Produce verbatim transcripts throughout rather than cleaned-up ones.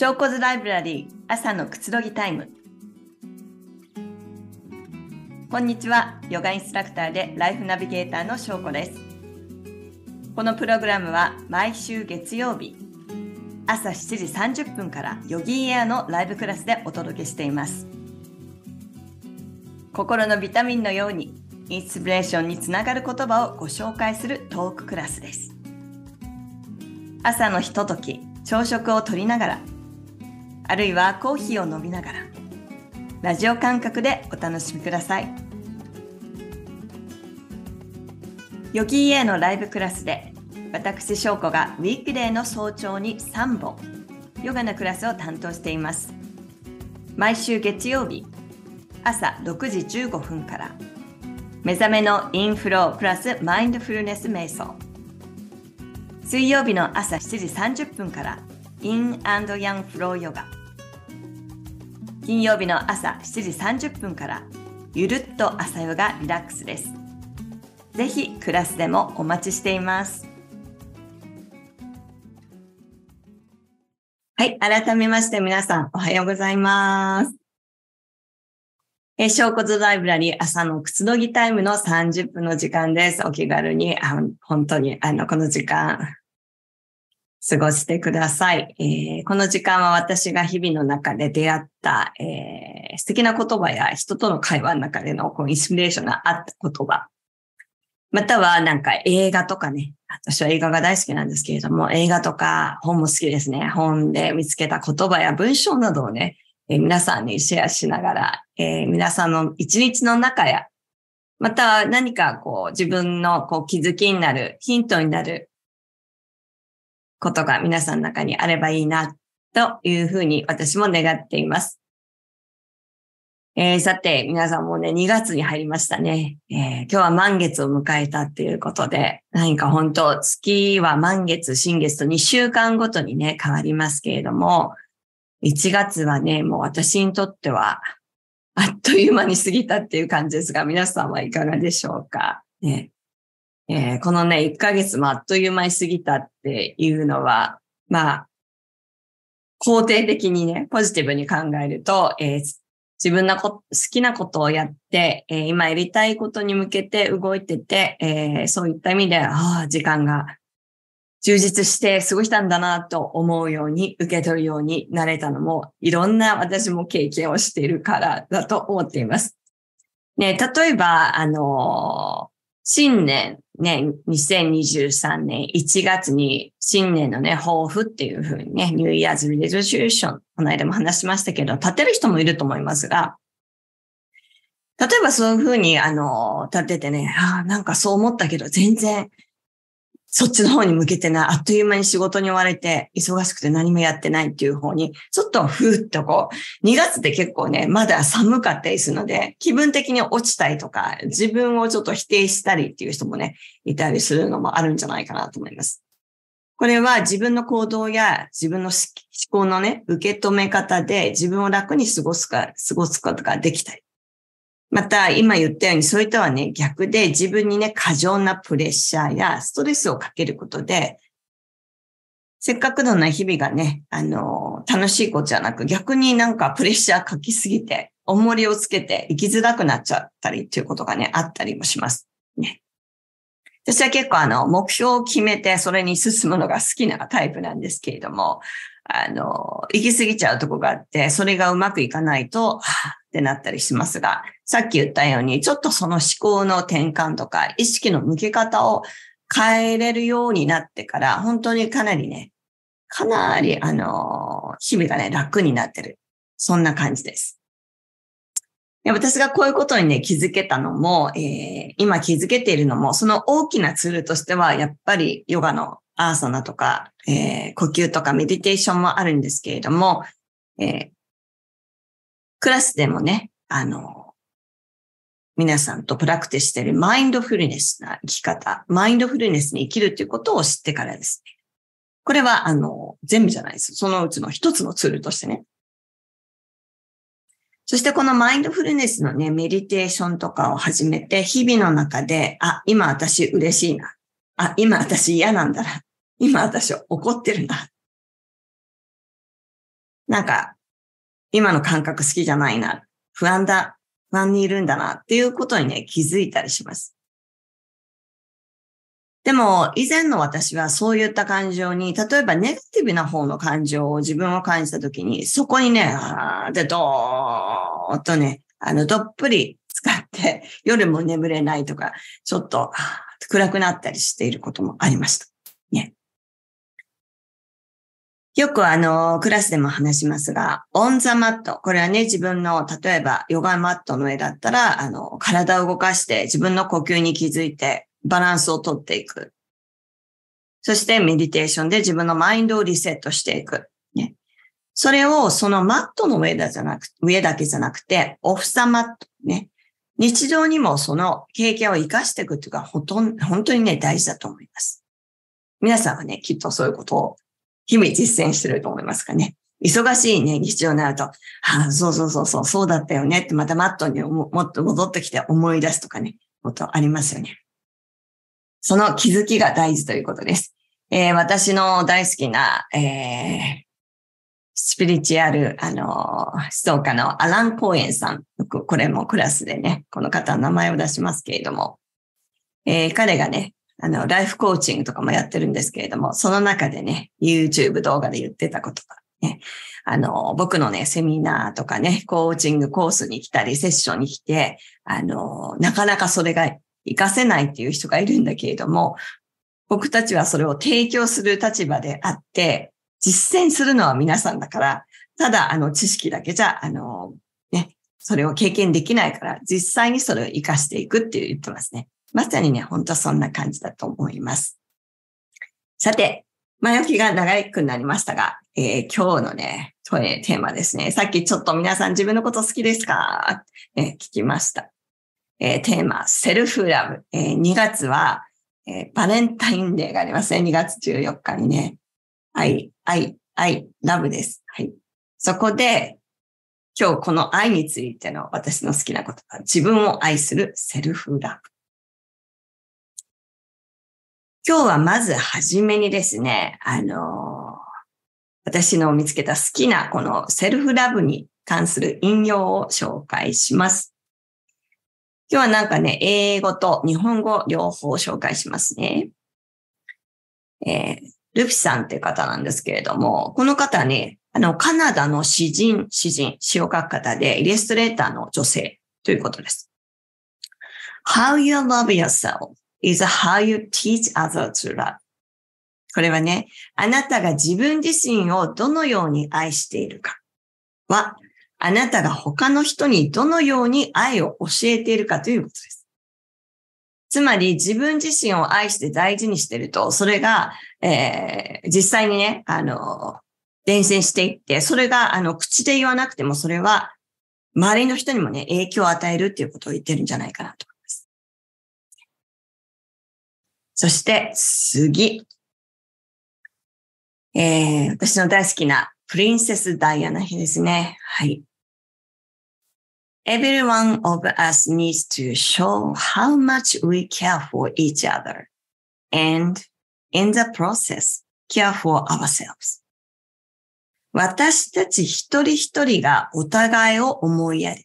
小コズライブラリー朝のくつろぎタイム。こんにちは、ヨガインストラクターでライフナビゲーターの小子です。このプログラムは毎週月曜日朝しちじさんじゅっぷんからヨギーエアのライブクラスでお届けしています。心のビタミンのようにインスピレーションにつながる言葉をご紹介するトーククラスです。朝のひととき、朝食をとりながら、あるいはコーヒーを飲みながら、ラジオ感覚でお楽しみください。ヨギーエーのライブクラスで、私翔子がウィークデーの早朝にさんぼん、ヨガのクラスを担当しています。毎週月曜日、朝ろくじじゅうごふんから、目覚めのインフロープラスマインドフルネス瞑想。水曜日の朝しちじさんじゅっぷんからインアンドヤンフローヨガ。金曜日の朝しちじさんじゅっぷんからゆるっと朝ヨガリラックスです。ぜひクラスでもお待ちしています。はい、改めまして皆さんおはようございます。えー、小骨ライブラリー朝のくつろぎタイムのさんじゅっぷんの時間です。お気軽に、あ本当にあのこの時間過ごしてください、えー。この時間は私が日々の中で出会った、えー、素敵な言葉や人との会話の中でのこうインスピレーションがあった言葉、またはなんか映画とかね、私は映画が大好きなんですけれども、映画とか本も好きですね。本で見つけた言葉や文章などをね、えー、皆さんにシェアしながら、えー、皆さんの一日の中や、また何かこう自分のこう気づきになる、ヒントになることが皆さんの中にあればいいなというふうに私も願っています。えー、さて皆さんもね、にがつに入りましたね、えー。今日は満月を迎えたっていうことで、何か本当月は満月、新月とにしゅうかんごとにね変わりますけれども、いちがつはね、もう私にとってはあっという間に過ぎたっていう感じですが、皆さんはいかがでしょうかね。えー、このね、いっかげつもあっという間に過ぎたっていうのは、まあ、肯定的にね、ポジティブに考えると、えー、自分の好きなことをやって、えー、今やりたいことに向けて動いてて、えー、そういった意味で、ああ、時間が充実して過ごしたんだなと思うように、受け取るようになれたのも、いろんな私も経験をしているからだと思っています。ね、例えば、あのー、新年、ね、にせんにじゅうさんねんいちがつに新年のね、抱負っていうふうにね、ニューイヤーズリゾリューション、この間も話しましたけど、立てる人もいると思いますが、例えばそういうふうに、あのー、立ててね、ああ、なんかそう思ったけど、全然、そっちの方に向けてない、あっという間に仕事に追われて、忙しくて何もやってないっていう方に、ちょっとふーっとこう、にがつって結構ね、まだ寒かったりするので、気分的に落ちたりとか、自分をちょっと否定したりっていう人もね、いたりするのもあるんじゃないかなと思います。これは自分の行動や自分の思考のね、受け止め方で自分を楽に過ごすか、過ごすことができたり。また、今言ったように、それとはね、逆で自分にね、過剰なプレッシャーやストレスをかけることで、せっかくのね、日々がね、あの、楽しいことじゃなく、逆になんかプレッシャーかきすぎて、重りをつけて生きづらくなっちゃったりっていうことがね、あったりもします。ね。私は結構あの、目標を決めて、それに進むのが好きなタイプなんですけれども、あの、行き過ぎちゃうとこがあって、それがうまくいかないと、ってなったりしますが、さっき言ったように、ちょっとその思考の転換とか、意識の向け方を変えれるようになってから、本当にかなりね、かなり、あの、日々がね、楽になってる。そんな感じです。で、私がこういうことにね、気づけたのも、えー、今気づけているのも、その大きなツールとしては、やっぱりヨガのアーサナとか、えー、呼吸とかメディテーションもあるんですけれども、えークラスでもね、あの、皆さんとプラクティスしているマインドフルネスな生き方、マインドフルネスに生きるということを知ってからですね。これは、あの、全部じゃないです。そのうちの一つのツールとしてね。そしてこのマインドフルネスのね、メディテーションとかを始めて、日々の中で、あ、今私嬉しいな。あ、今私嫌なんだな。今私怒ってるな。なんか今の感覚好きじゃないな、不安だ、不安にいるんだなっていうことにね、気づいたりします。でも以前の私はそういった感情に、例えばネガティブな方の感情を自分を感じたときに、そこにね、あーでどーっとね、あのどっぷり使って夜も眠れないとか、ちょっと暗くなったりしていることもありました。ね。よくあのクラスでも話しますが、オンザマット、これはね自分の例えばヨガマットの上だったら、あの体を動かして自分の呼吸に気づいて、バランスをとっていく。そしてメディテーションで自分のマインドをリセットしていく。ね、それをそのマットの上だじゃなく、上だけじゃなくて、オフザマットね。日常にもその経験を生かしていくというか、ほとんど、本当にね、大事だと思います。皆さんはね、きっとそういうことを日々実践してると思いますかね。忙しいね、日常になると、あ、そうそうそうそう、そうだったよねって、またマットにもっと戻ってきて思い出すとかね、ことありますよね。その気づきが大事ということです。えー、私の大好きな、えー、スピリチュアル、あのー、思想家のアラン・コーエンさん。これもクラスでね、この方の名前を出しますけれども、えー、彼がね、あの、ライフコーチングとかもやってるんですけれども、その中でね、YouTube 動画で言ってたことがね、あのー、僕のね、セミナーとかね、コーチングコースに来たり、セッションに来て、あのー、なかなかそれが、活かせないっていう人がいるんだけれども、僕たちはそれを提供する立場であって、実践するのは皆さんだから、ただあの知識だけじゃ、あのね、それを経験できないから、実際にそれを活かしていくって言ってますね。まさにね、本当そんな感じだと思います。さて、前置きが長くなりましたが、えー、今日のね、テーマですね。さっきちょっと皆さん自分のこと好きですか？えー、聞きました。えー、テーマ、セルフラブ。えー、にがつは、えー、バレンタインデーがありますね。にがつじゅうよっかにね。愛、愛、愛、ラブです。はい。そこで、今日この愛についての私の好きな言葉、自分を愛するセルフラブ。今日はまずはじめにですね、あのー、私の見つけた好きなこのセルフラブに関する引用を紹介します。今日はなんかね、英語と日本語両方紹介しますね。えー、ルピさんっていう方なんですけれども、この方ね、あの、カナダの詩人、詩人、詩を書く方で、イラストレーターの女性ということです。How you love yourself is how you teach others to love. これはね、あなたが自分自身をどのように愛しているかは、あなたが他の人にどのように愛を教えているかということです。つまり自分自身を愛して大事にしていると、それが、えー、実際にね、あの、伝染していって、それが、あの、口で言わなくても、それは周りの人にもね、影響を与えるっていうことを言ってるんじゃないかなと思います。そして、次。えー、私の大好きなプリンセスダイアナ妃ですね。はい。Everyone of us needs to show how much we care for each other and, in the process, care for ourselves. 私たち一人一人がお互いを思いやり、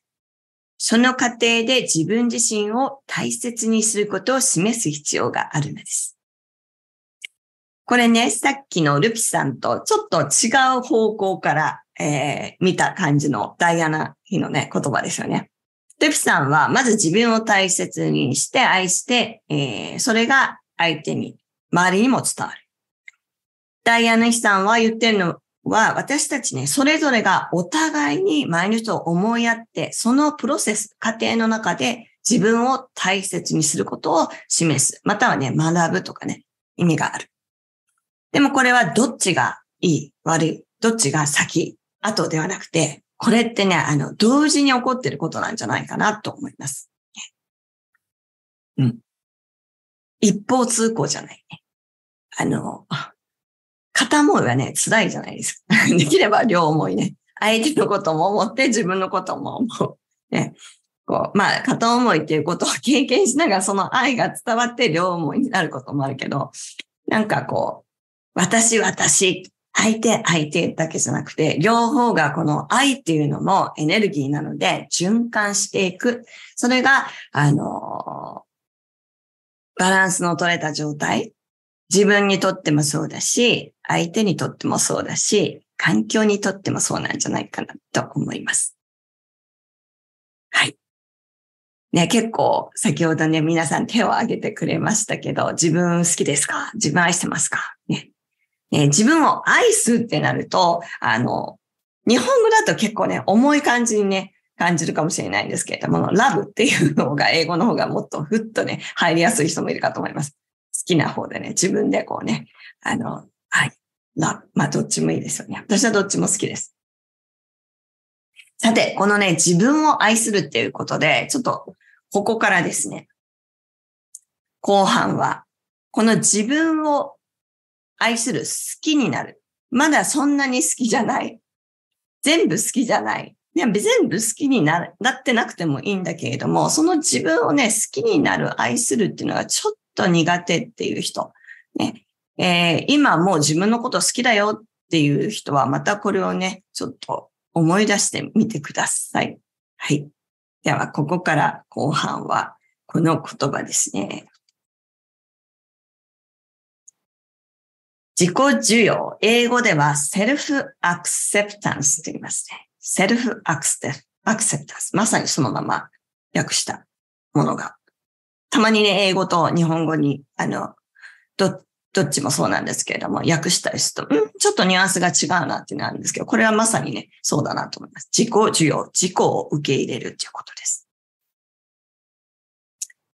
その過程で自分自身を大切にすることを示す必要があるのです。これね、さっきのルピさんとちょっと違う方向からえー、見た感じのダイアナ妃のね、言葉ですよね。ルピさんは、まず自分を大切にして愛して、えー、それが相手に、周りにも伝わる。ダイアナ妃さんは言ってるのは、私たちね、それぞれがお互いに周りの人を思いやって、そのプロセス、過程の中で自分を大切にすることを示す。またはね、学ぶとかね、意味がある。でもこれはどっちがいい、悪い、どっちが先、後ではなくて、これってね、あの、同時に起こっていることなんじゃないかなと思います。うん。一方通行じゃないね。あの、片思いはね、辛いじゃないですか。できれば両思いね。相手のことも思って自分のことも思う。ね。こう、まあ、片思いっていうことを経験しながら、その愛が伝わって両思いになることもあるけど、なんかこう、私、私、相手、相手だけじゃなくて、両方がこの愛っていうのもエネルギーなので循環していく。それが、あの、バランスの取れた状態。自分にとってもそうだし、相手にとってもそうだし、環境にとってもそうなんじゃないかなと思います。はい。ね、結構先ほどね、皆さん手を挙げてくれましたけど、自分好きですか？自分愛してますか？ね。ね、自分を愛すってなると、あの、日本語だと結構ね、重い感じにね、感じるかもしれないんですけれども、ラブっていうのが、英語の方がもっとふっとね、入りやすい人もいるかと思います。好きな方でね、自分でこうね、あの、はい、ラブ。まあ、どっちもいいですよね。私はどっちも好きです。さて、このね、自分を愛するっていうことで、ちょっと、ここからですね、後半は、この自分を愛する、好きになる。まだそんなに好きじゃない。全部好きじゃない。いや、全部好きになってなくてもいいんだけれども、その自分をね、好きになる、愛するっていうのがちょっと苦手っていう人。ね、えー、今もう自分のこと好きだよっていう人は、またこれをね、ちょっと思い出してみてください。はい。では、ここから後半は、この言葉ですね。自己受容。英語ではセルフアクセプタンスと言いますね。セルフアクセプタンス。まさにそのまま訳したものが。たまにね、英語と日本語に、あの、ど、どっちもそうなんですけれども、訳したりすると、んちょっとニュアンスが違うなってなるんですけど、これはまさにね、そうだなと思います。自己受容。自己を受け入れるっていうことです。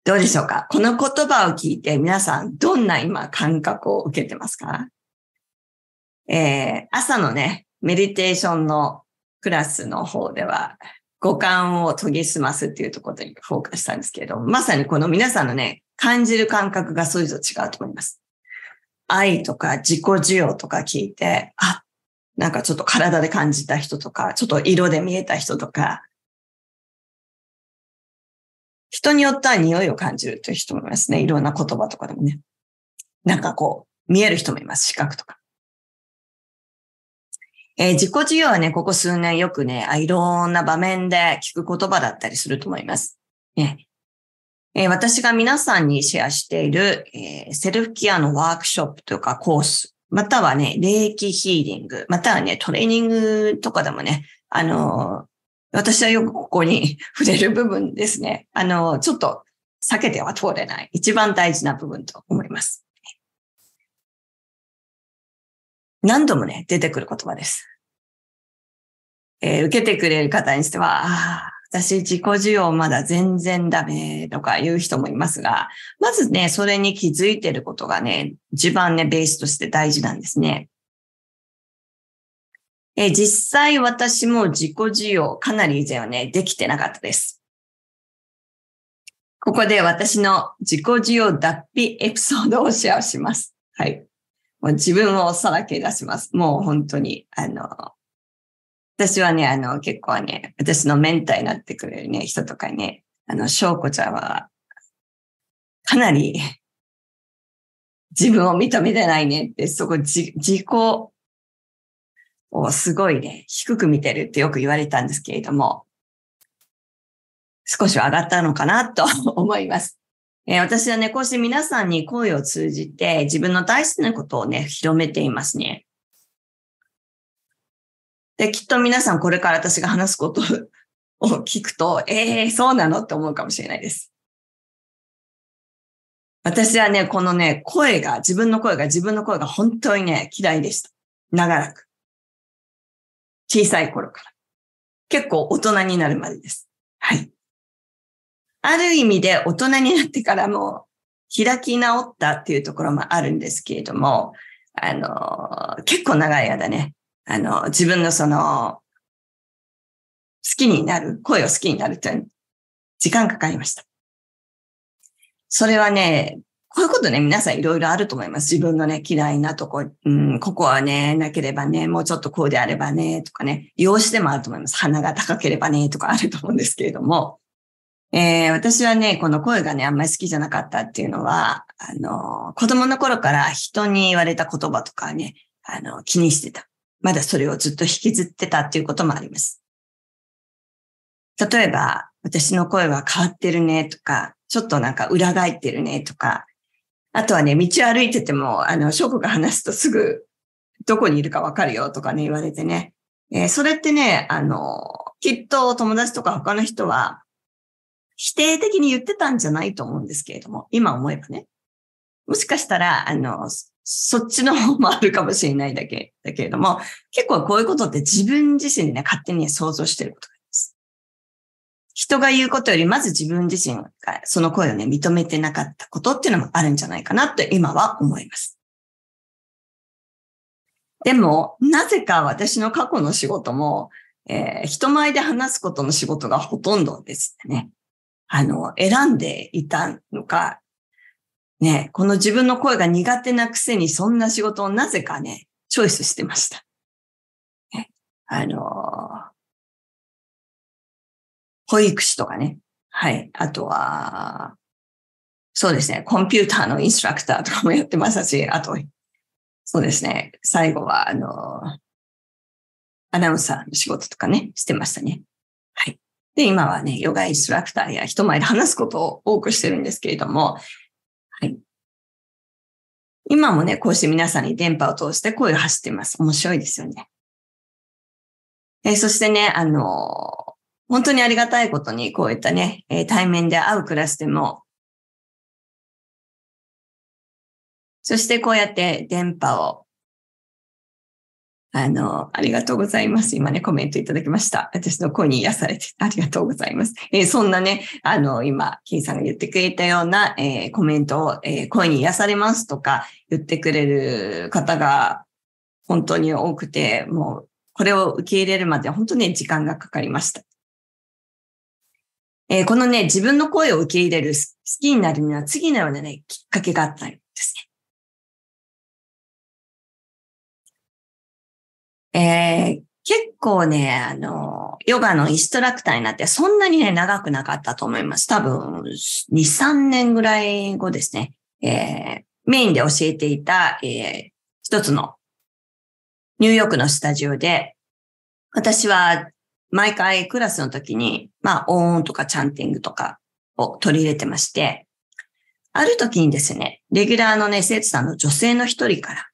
どうでしょうか？この言葉を聞いて皆さんどんな今感覚を受けてますか？えー、朝のね、メディテーションのクラスの方では五感を研ぎ澄ますっていうところにフォーカスしたんですけれども、まさにこの皆さんのね、感じる感覚がそれぞれ違うと思います。愛とか自己需要とか聞いて、あ、なんかちょっと体で感じた人とか、ちょっと色で見えた人とか、人によっては匂いを感じるという人もいますね。いろんな言葉とかでもね。なんかこう、見える人もいます。視覚とか。えー、自己需要はね、ここ数年よくね、あ、いろんな場面で聞く言葉だったりすると思います。ね、えー、私が皆さんにシェアしている、えー、セルフケアのワークショップとかコース、またはね、霊気ヒーリング、またはね、トレーニングとかでもね、あのー、私はよくここに触れる部分ですね。あの、ちょっと避けては通れない。一番大事な部分と思います。何度もね、出てくる言葉です。えー、受けてくれる方にしては、あ、私自己需要まだ全然ダメとか言う人もいますが、まずね、それに気づいていることがね、一番ね、ベースとして大事なんですね。え、実際私も自己需要かなり以前はね、できてなかったです。ここで私の自己需要脱皮エピソードをシェアします。はい。もう自分をさらけ出します。もう本当に、あの、私はね、あの、結構ね、私のメンターになってくれるね、人とかにね、あの、翔子ちゃんは、かなり、自分を認めてないねって、そこじ、自己、をすごいね、低く見てるってよく言われたんですけれども、少し上がったのかなと思います。えー、私はね、こうして皆さんに声を通じて自分の大好きなことをね、広めていますね。で、きっと皆さんこれから私が話すことを聞くと、えー、そうなのって思うかもしれないです。私はね、このね、声が、自分の声が、自分の声が本当にね、嫌いでした。長らく。小さい頃から。結構大人になるまでです。はい。ある意味で大人になってからも開き直ったっていうところもあるんですけれども、あの、結構長い間ね、あの、自分のその、好きになる、声を好きになるっていう時間かかりました。それはね、こういうことね、皆さんいろいろあると思います。自分のね、嫌いなとこ、うん、ここはね、なければね、もうちょっとこうであればね、とかね、容姿でもあると思います。鼻が高ければね、とかあると思うんですけれども、えー、私はね、この声がね、あんまり好きじゃなかったっていうのは、あの、子供の頃から人に言われた言葉とかね、あの、気にしてた。まだそれをずっと引きずってたっていうこともあります。例えば、私の声は変わってるねとか、ちょっとなんか裏返ってるねとか、あとはね、道歩いてても、あの、翔子が話すとすぐ、どこにいるかわかるよとかね、言われてね。えー、それってね、あの、きっと友達とか他の人は、否定的に言ってたんじゃないと思うんですけれども、今思えばね。もしかしたら、あの、そっちの方もあるかもしれないだけ、だけれども、結構こういうことって自分自身でね、勝手に想像していることがあります。人が言うことより、まず自分自身がその声をね、認めてなかったことっていうのもあるんじゃないかなと今は思います。でも、なぜか私の過去の仕事も、えー、人前で話すことの仕事がほとんどですね。あの、選んでいたのか、ね、この自分の声が苦手なくせにそんな仕事をなぜかね、チョイスしてました。ね、あのー、保育士とかね。はい。あとは、そうですね、コンピューターのインストラクターとかもやってましたし、あと、そうですね、最後は、あのー、アナウンサーの仕事とかね、してましたね。はい。で、今はね、ヨガインストラクターや人前で話すことを多くしてるんですけれども、はい。今もね、こうして皆さんに電波を通して声を発しています。面白いですよね。えー、そしてね、あのー、本当にありがたいことに、こういったね、えー、対面で会うクラスでも、そしてこうやって電波を、あの、ありがとうございます。今ね、コメントいただきました。私の声に癒されてありがとうございます。えー、そんなね、あの、今、キンさんが言ってくれたような、えー、コメントを、えー、声に癒されますとか言ってくれる方が本当に多くて、もう、これを受け入れるまで本当に時間がかかりました。えー、このね、自分の声を受け入れる、好きになるには次のようなね、きっかけがあったんですね。えー、結構ね、あの、ヨガのインストラクターになってそんなにね、長くなかったと思います。多分、にさんねんぐらい後ですね。えー、メインで教えていた、えー、一つのニューヨークのスタジオで、私は毎回クラスの時に、まあ、オーンとかチャンティングとかを取り入れてまして、ある時にですね、レギュラーのね、生徒さんの女性の一人から、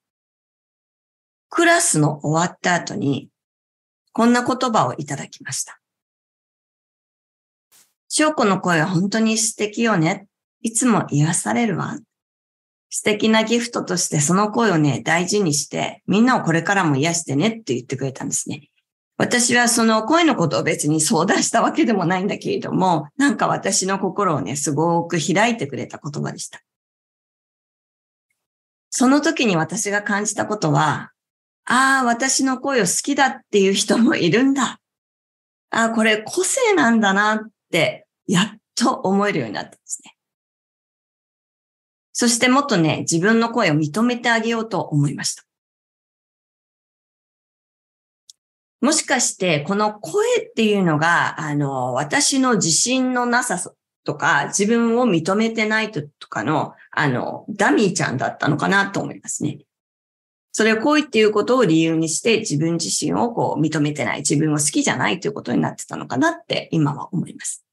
クラスの終わった後に、こんな言葉をいただきました。翔子の声は本当に素敵よね。いつも癒されるわ。素敵なギフトとしてその声をね、大事にして、みんなをこれからも癒してねって言ってくれたんですね。私はその声のことを別に相談したわけでもないんだけれども、なんか私の心をね、すごく開いてくれた言葉でした。その時に私が感じたことは、ああ、私の声を好きだっていう人もいるんだ。ああ、これ個性なんだなって、やっと思えるようになったんですね。そしてもっとね、自分の声を認めてあげようと思いました。もしかして、この声っていうのが、あの、私の自信のなさとか、自分を認めてないとかの、あの、ダミーちゃんだったのかなと思いますね。それを恋っていうことを理由にして自分自身をこう認めてない、自分を好きじゃないということになってたのかなって今は思います。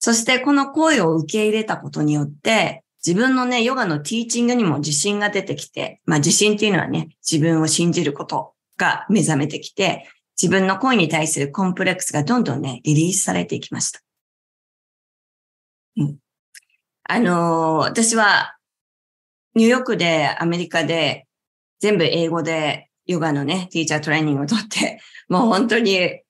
そしてこの恋を受け入れたことによって自分のね、ヨガのティーチングにも自信が出てきて、まあ自信っていうのはね、自分を信じることが目覚めてきて、自分の恋に対するコンプレックスがどんどんね、リリースされていきました。うん、あのー、私はニューヨークでアメリカで全部英語でヨガのね、ティーチャートレーニングをとって、もう本当に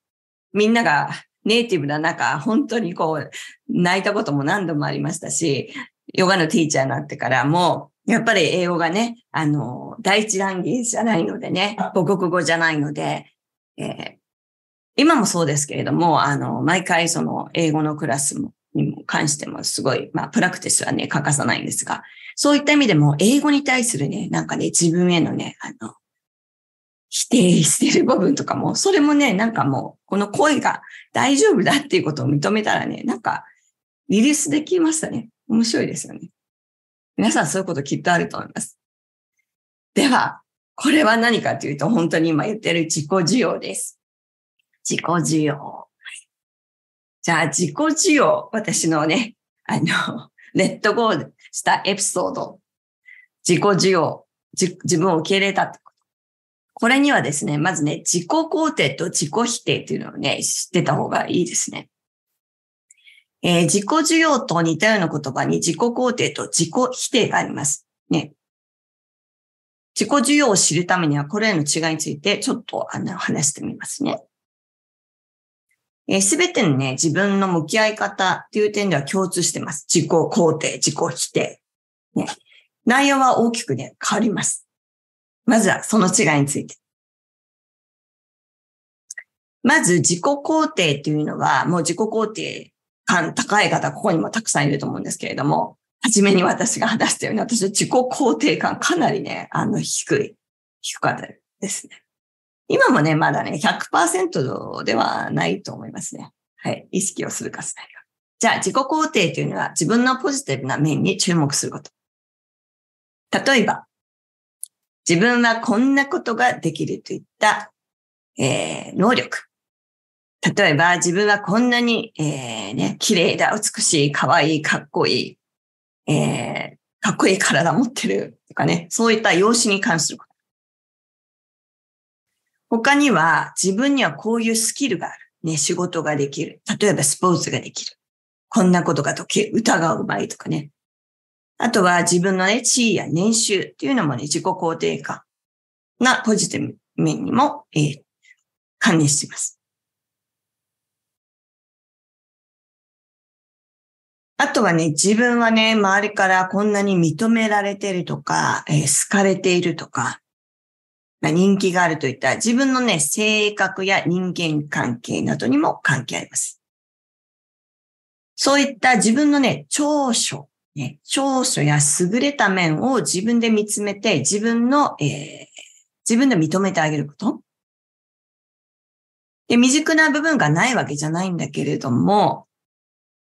みんながネイティブな中、本当にこう泣いたことも何度もありましたし、ヨガのティーチャーになってからも、やっぱり英語がね、あの、第一ランゲージじゃないのでね、母国語じゃないので、えー、今もそうですけれども、あの、毎回その英語のクラスもにも関してもすごい、まあ、プラクティスはね、欠かさないんですが、そういった意味でも、英語に対するね、なんかね、自分へのね、あの、否定してる部分とかも、それもね、なんかもう、この声が大丈夫だっていうことを認めたらね、なんか、リリースできましたね。面白いですよね。皆さんそういうこときっとあると思います。では、これは何かというと、本当に今言ってる自己需要です。自己需要。じゃあ、自己需要。私のね、あの、レッドゴーしたエピソード。自己需要。自, 自分を受け入れたってこと。これにはですね、まずね、自己肯定と自己否定っていうのをね、知ってた方がいいですね。えー、自己需要と似たような言葉に自己肯定と自己否定があります。ね。自己需要を知るためには、これらの違いについてちょっとあの話してみますね。すべてのね、自分の向き合い方という点では共通してます。自己肯定、自己否定。ね、内容は大きくね、変わります。まずはその違いについて。まず自己肯定というのは、もう自己肯定感高い方、ここにもたくさんいると思うんですけれども、はじめに私が話したように、私は自己肯定感かなりね、あの、低い、低かったですね。今もね、まだね、ひゃくパーセント ではないと思いますね。はい。意識をするかしないか。じゃあ、自己肯定というのは自分のポジティブな面に注目すること。例えば、自分はこんなことができるといった、えー、能力。例えば、自分はこんなに、えー、ね、綺麗だ、美しい、可愛い、かっこいい。えー、かっこいい体持ってるとかね、そういった容姿に関すること。他には、自分にはこういうスキルがある。ね、仕事ができる。例えばスポーツができる。こんなことが得意、歌がうまいとかね。あとは自分のね、地位や年収っていうのもね、自己肯定感なポジティブ面にも、えー、関連しています。あとはね、自分はね、周りからこんなに認められてるとか、えー、好かれているとか、まあ、人気があるといった自分のね、性格や人間関係などにも関係あります。そういった自分のね、長所、ね、長所や優れた面を自分で見つめて、自分の、えー、自分で認めてあげること。で、未熟な部分がないわけじゃないんだけれども、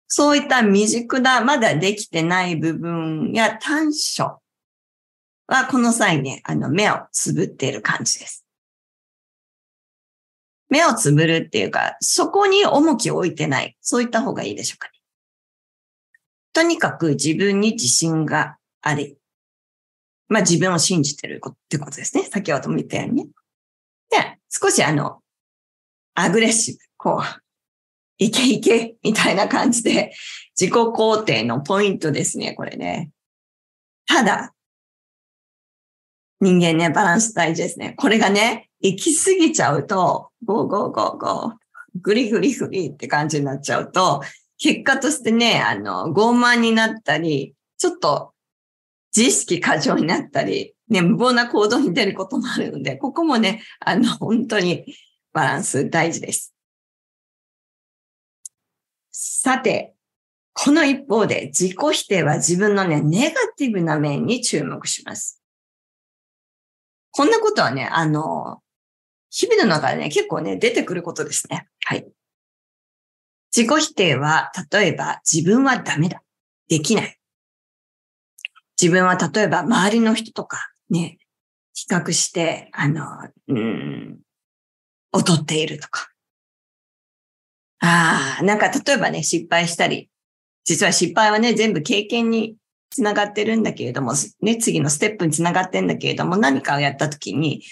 そういった未熟な、まだできてない部分や短所は、この際ね、あの、目をつぶっている感じです。目をつぶるっていうか、そこに重きを置いてない。そういった方がいいでしょうかね。とにかく自分に自信があり。まあ、自分を信じてるってことですね。先ほども言ったようにね。で、少しあの、アグレッシブ、こう。いけいけみたいな感じで、自己肯定のポイントですね、これね。ただ、人間ね、バランス大事ですね。これがね、行き過ぎちゃうと、ゴーゴーゴーゴー、グリグリグリって感じになっちゃうと、結果としてね、あの、傲慢になったり、ちょっと、自意識過剰になったり、ね、無謀な行動に出ることもあるので、ここもね、あの、本当にバランス大事です。さて、この一方で自己否定は自分のね、ネガティブな面に注目します。こんなことはね、あの、日々の中でね、結構ね、出てくることですね。はい。自己否定は、例えば、自分はダメだ。できない。自分は、例えば、周りの人とか、ね、比較して、あの、うーん、劣っているとか。ああ、なんか例えばね、失敗したり、実は失敗はね、全部経験につながってるんだけれども、ね、次のステップにつながってんだけれども、何かをやったときに、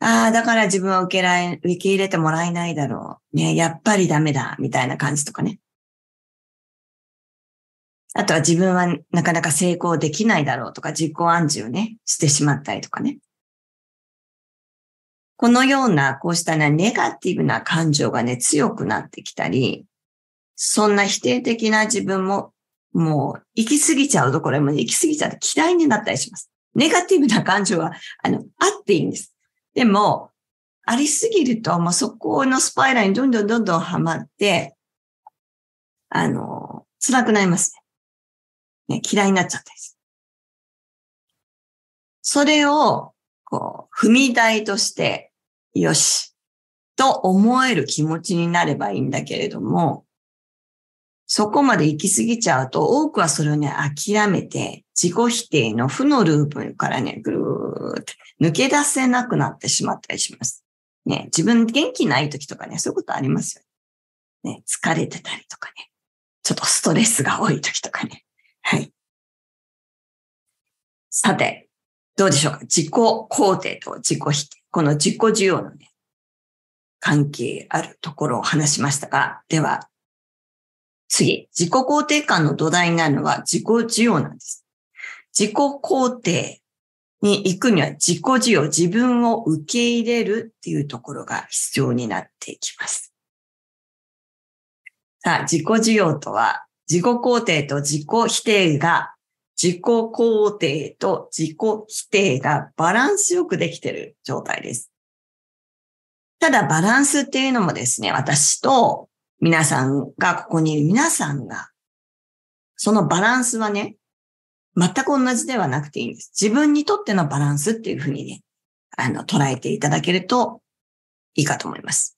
ああ、だから自分は受けられ、受け入れてもらえないだろう。ね、やっぱりダメだ、みたいな感じとかね。あとは自分はなかなか成功できないだろうとか、自己暗示をね、してしまったりとかね。このような、こうしたね、ネガティブな感情がね、強くなってきたり、そんな否定的な自分も、もう、行き過ぎちゃうと、これも行き過ぎちゃって嫌いになったりします。ネガティブな感情は、あの、あっていいんです。でも、ありすぎると、もうそこのスパイラルにどんどんどんどんはまって、あの、辛くなりますね。ね、嫌いになっちゃったりする。それを、こう、踏み台として、よし、と思える気持ちになればいいんだけれども、そこまで行き過ぎちゃうと、多くはそれをね、諦めて、自己否定の負のループからね、ぐるーって抜け出せなくなってしまったりします。ね、自分元気ない時とかね、そういうことありますよね。ね、疲れてたりとかね、ちょっとストレスが多い時とかね。はい。さて、どうでしょうか。自己肯定と自己否定。この自己需要のね、関係あるところを話しましたが、では、次、自己肯定感の土台になるのは自己需要なんです。自己肯定に行くには自己需要、自分を受け入れるっていうところが必要になってきます。さあ、自己需要とは、自己肯定と自己否定が、自己肯定と自己否定がバランスよくできている状態です。ただバランスっていうのもですね、私と皆さんが、ここにいる皆さんが、そのバランスはね、全く同じではなくていいんです。自分にとってのバランスっていうふうにね、あの、捉えていただけるといいかと思います。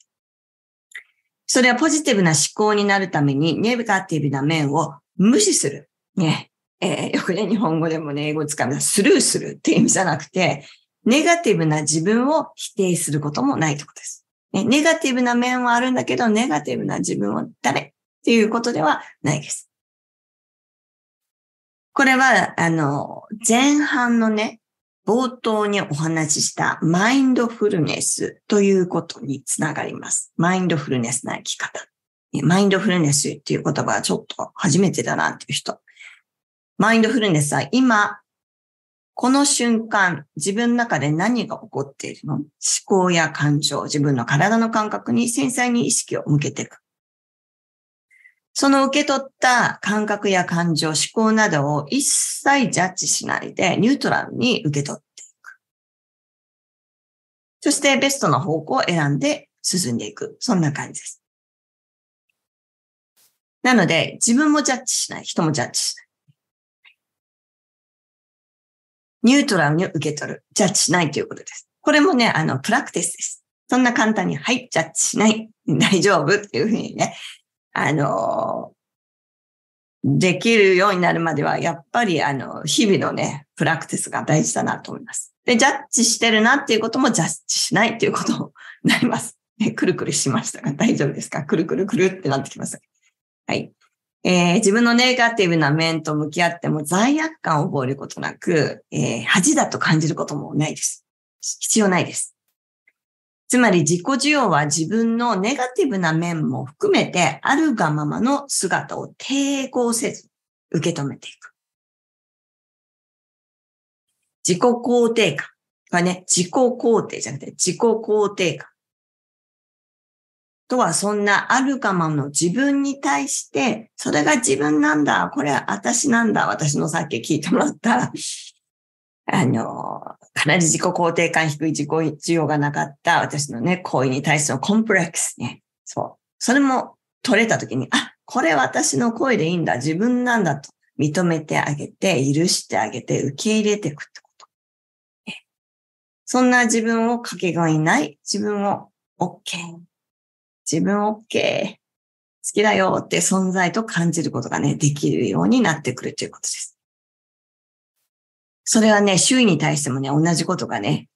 それはポジティブな思考になるために、ネガティブな面を無視する。ね。えー、よくね、日本語でもね、英語使うのはスルーするっていう意味じゃなくて、ネガティブな自分を否定することもないということです。ね、ネガティブな面はあるんだけど、ネガティブな自分を誰っていうことではないです。これは、あの、前半のね、冒頭にお話ししたマインドフルネスということにつながります。マインドフルネスな生き方。マインドフルネスっていう言葉はちょっと初めてだなっていう人。マインドフルネスは今、この瞬間、自分の中で何が起こっているの？思考や感情、自分の体の感覚に繊細に意識を向けていく。その受け取った感覚や感情、思考などを一切ジャッジしないで、ニュートラルに受け取っていく。そしてベストの方向を選んで進んでいく。そんな感じです。なので、自分もジャッジしない。人もジャッジしない。ニュートラルに受け取る。ジャッジしないということです。これもね、あの、プラクティスです。そんな簡単に、はい、ジャッジしない。大丈夫っていうふうにね、あの、できるようになるまでは、やっぱり、あの、日々のね、プラクティスが大事だなと思います。で、ジャッジしてるなっていうことも、ジャッジしないっていうことになります。ね、くるくるしましたが、大丈夫ですか？くるくるくるってなってきます。はい。えー、自分のネガティブな面と向き合っても罪悪感を覚えることなく、えー、恥だと感じることもないです。必要ないです。つまり自己需要は自分のネガティブな面も含めてあるがままの姿を抵抗せず受け止めていく。自己肯定感はね、自己肯定じゃなくて自己肯定感。とはそんなあるがままの自分に対して、それが自分なんだ、これは私なんだ、私のさっき聞いてもらった、あの、かなり自己肯定感低い自己需要がなかった私のね、行為に対してのコンプレックスね。そう。それも取れたときに、あ、これ私の行為でいいんだ、自分なんだと認めてあげて、許してあげて、受け入れていくってこと。そんな自分をかけがえない、自分を OK。自分 OK、好きだよって存在と感じることがね、できるようになってくるということです。それはね、周囲に対してもね、同じことがね、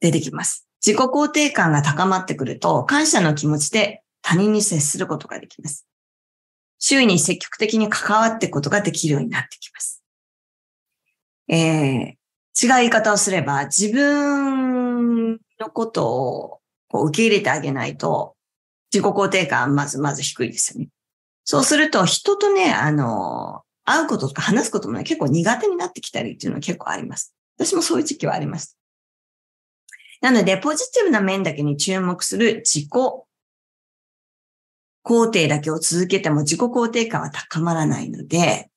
出てきます。自己肯定感が高まってくると、感謝の気持ちで他人に接することができます。周囲に積極的に関わっていくことができるようになってきます。えー、違う言い方をすれば、自分のことをこう受け入れてあげないと、自己肯定感、まずまず低いですよね。そうすると、人とね、あの、会うこととか話すこともね、結構苦手になってきたりっていうのは結構あります。私もそういう時期はありました。なので、ポジティブな面だけに注目する自己肯定だけを続けても自己肯定感は高まらないので、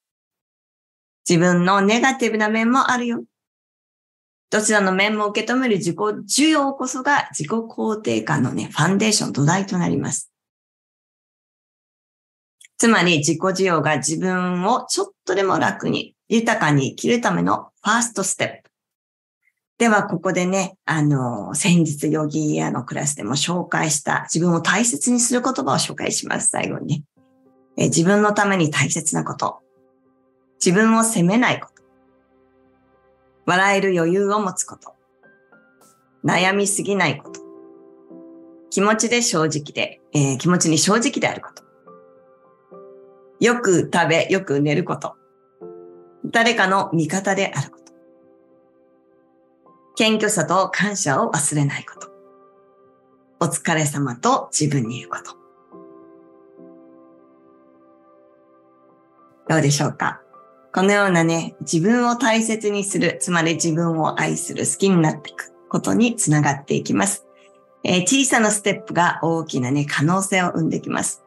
自分のネガティブな面もあるよ。どちらの面も受け止める自己需要こそが自己肯定感のね、ファンデーション、土台となります。つまり自己需要が自分をちょっとでも楽に、豊かに生きるためのファーストステップ。では、ここでね、あの、先日ヨギアのクラスでも紹介した自分を大切にする言葉を紹介します。最後にね。え、自分のために大切なこと。自分を責めないこと。笑える余裕を持つこと、悩みすぎないこと、気持ちで正直で、えー、気持ちに正直であること、よく食べ、よく寝ること、誰かの味方であること、謙虚さと感謝を忘れないこと、お疲れ様と自分に言うこと。どうでしょうか。このようなね、自分を大切にする、つまり自分を愛する、好きになっていくことにつながっていきます。えー、小さなステップが大きなね、可能性を生んできます。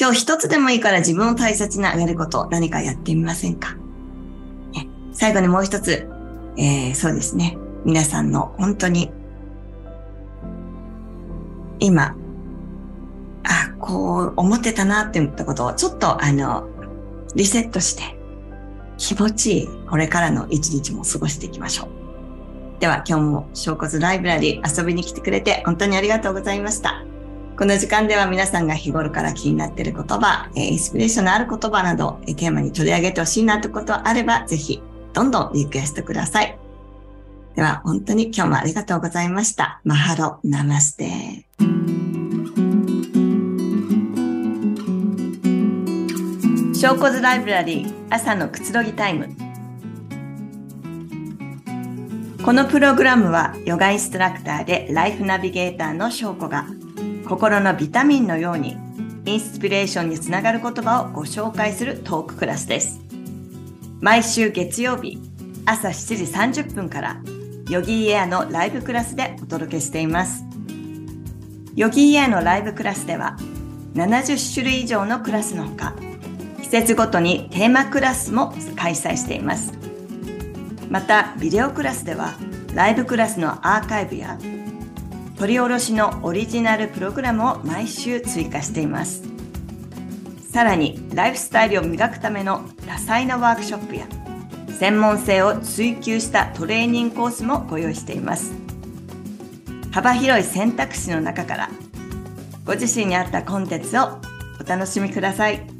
今日一つでもいいから自分を大切にあげること、何かやってみませんか、ね、最後にもう一つ、えー、そうですね、皆さんの本当に、今、あ、こう思ってたなって思ったことを、ちょっとあの、リセットして気持ちいいこれからの一日も過ごしていきましょう。では今日も小骨ライブラリー遊びに来てくれて本当にありがとうございました。この時間では皆さんが日頃から気になっている言葉、インスピレーションのある言葉などテーマに取り上げてほしいなということあればぜひどんどんリクエストください。では本当に今日もありがとうございました。マハロナマステ。小骨ライブラリー朝のくつろぎタイム。このプログラムはヨガインストラクターでライフナビゲーターの翔子が心のビタミンのようにインスピレーションにつながる言葉をご紹介するトーククラスです。毎週月曜日朝しちじさんじゅっぷんからヨギーエアのライブクラスでお届けしています。ヨギーエアのライブクラスではななじゅっしゅるい以上のクラスのほか季節ごとにテーマクラスも開催しています。またビデオクラスではライブクラスのアーカイブや撮り下ろしのオリジナルプログラムを毎週追加しています。さらにライフスタイルを磨くための多彩なワークショップや専門性を追求したトレーニングコースもご用意しています。幅広い選択肢の中からご自身に合ったコンテンツをお楽しみください。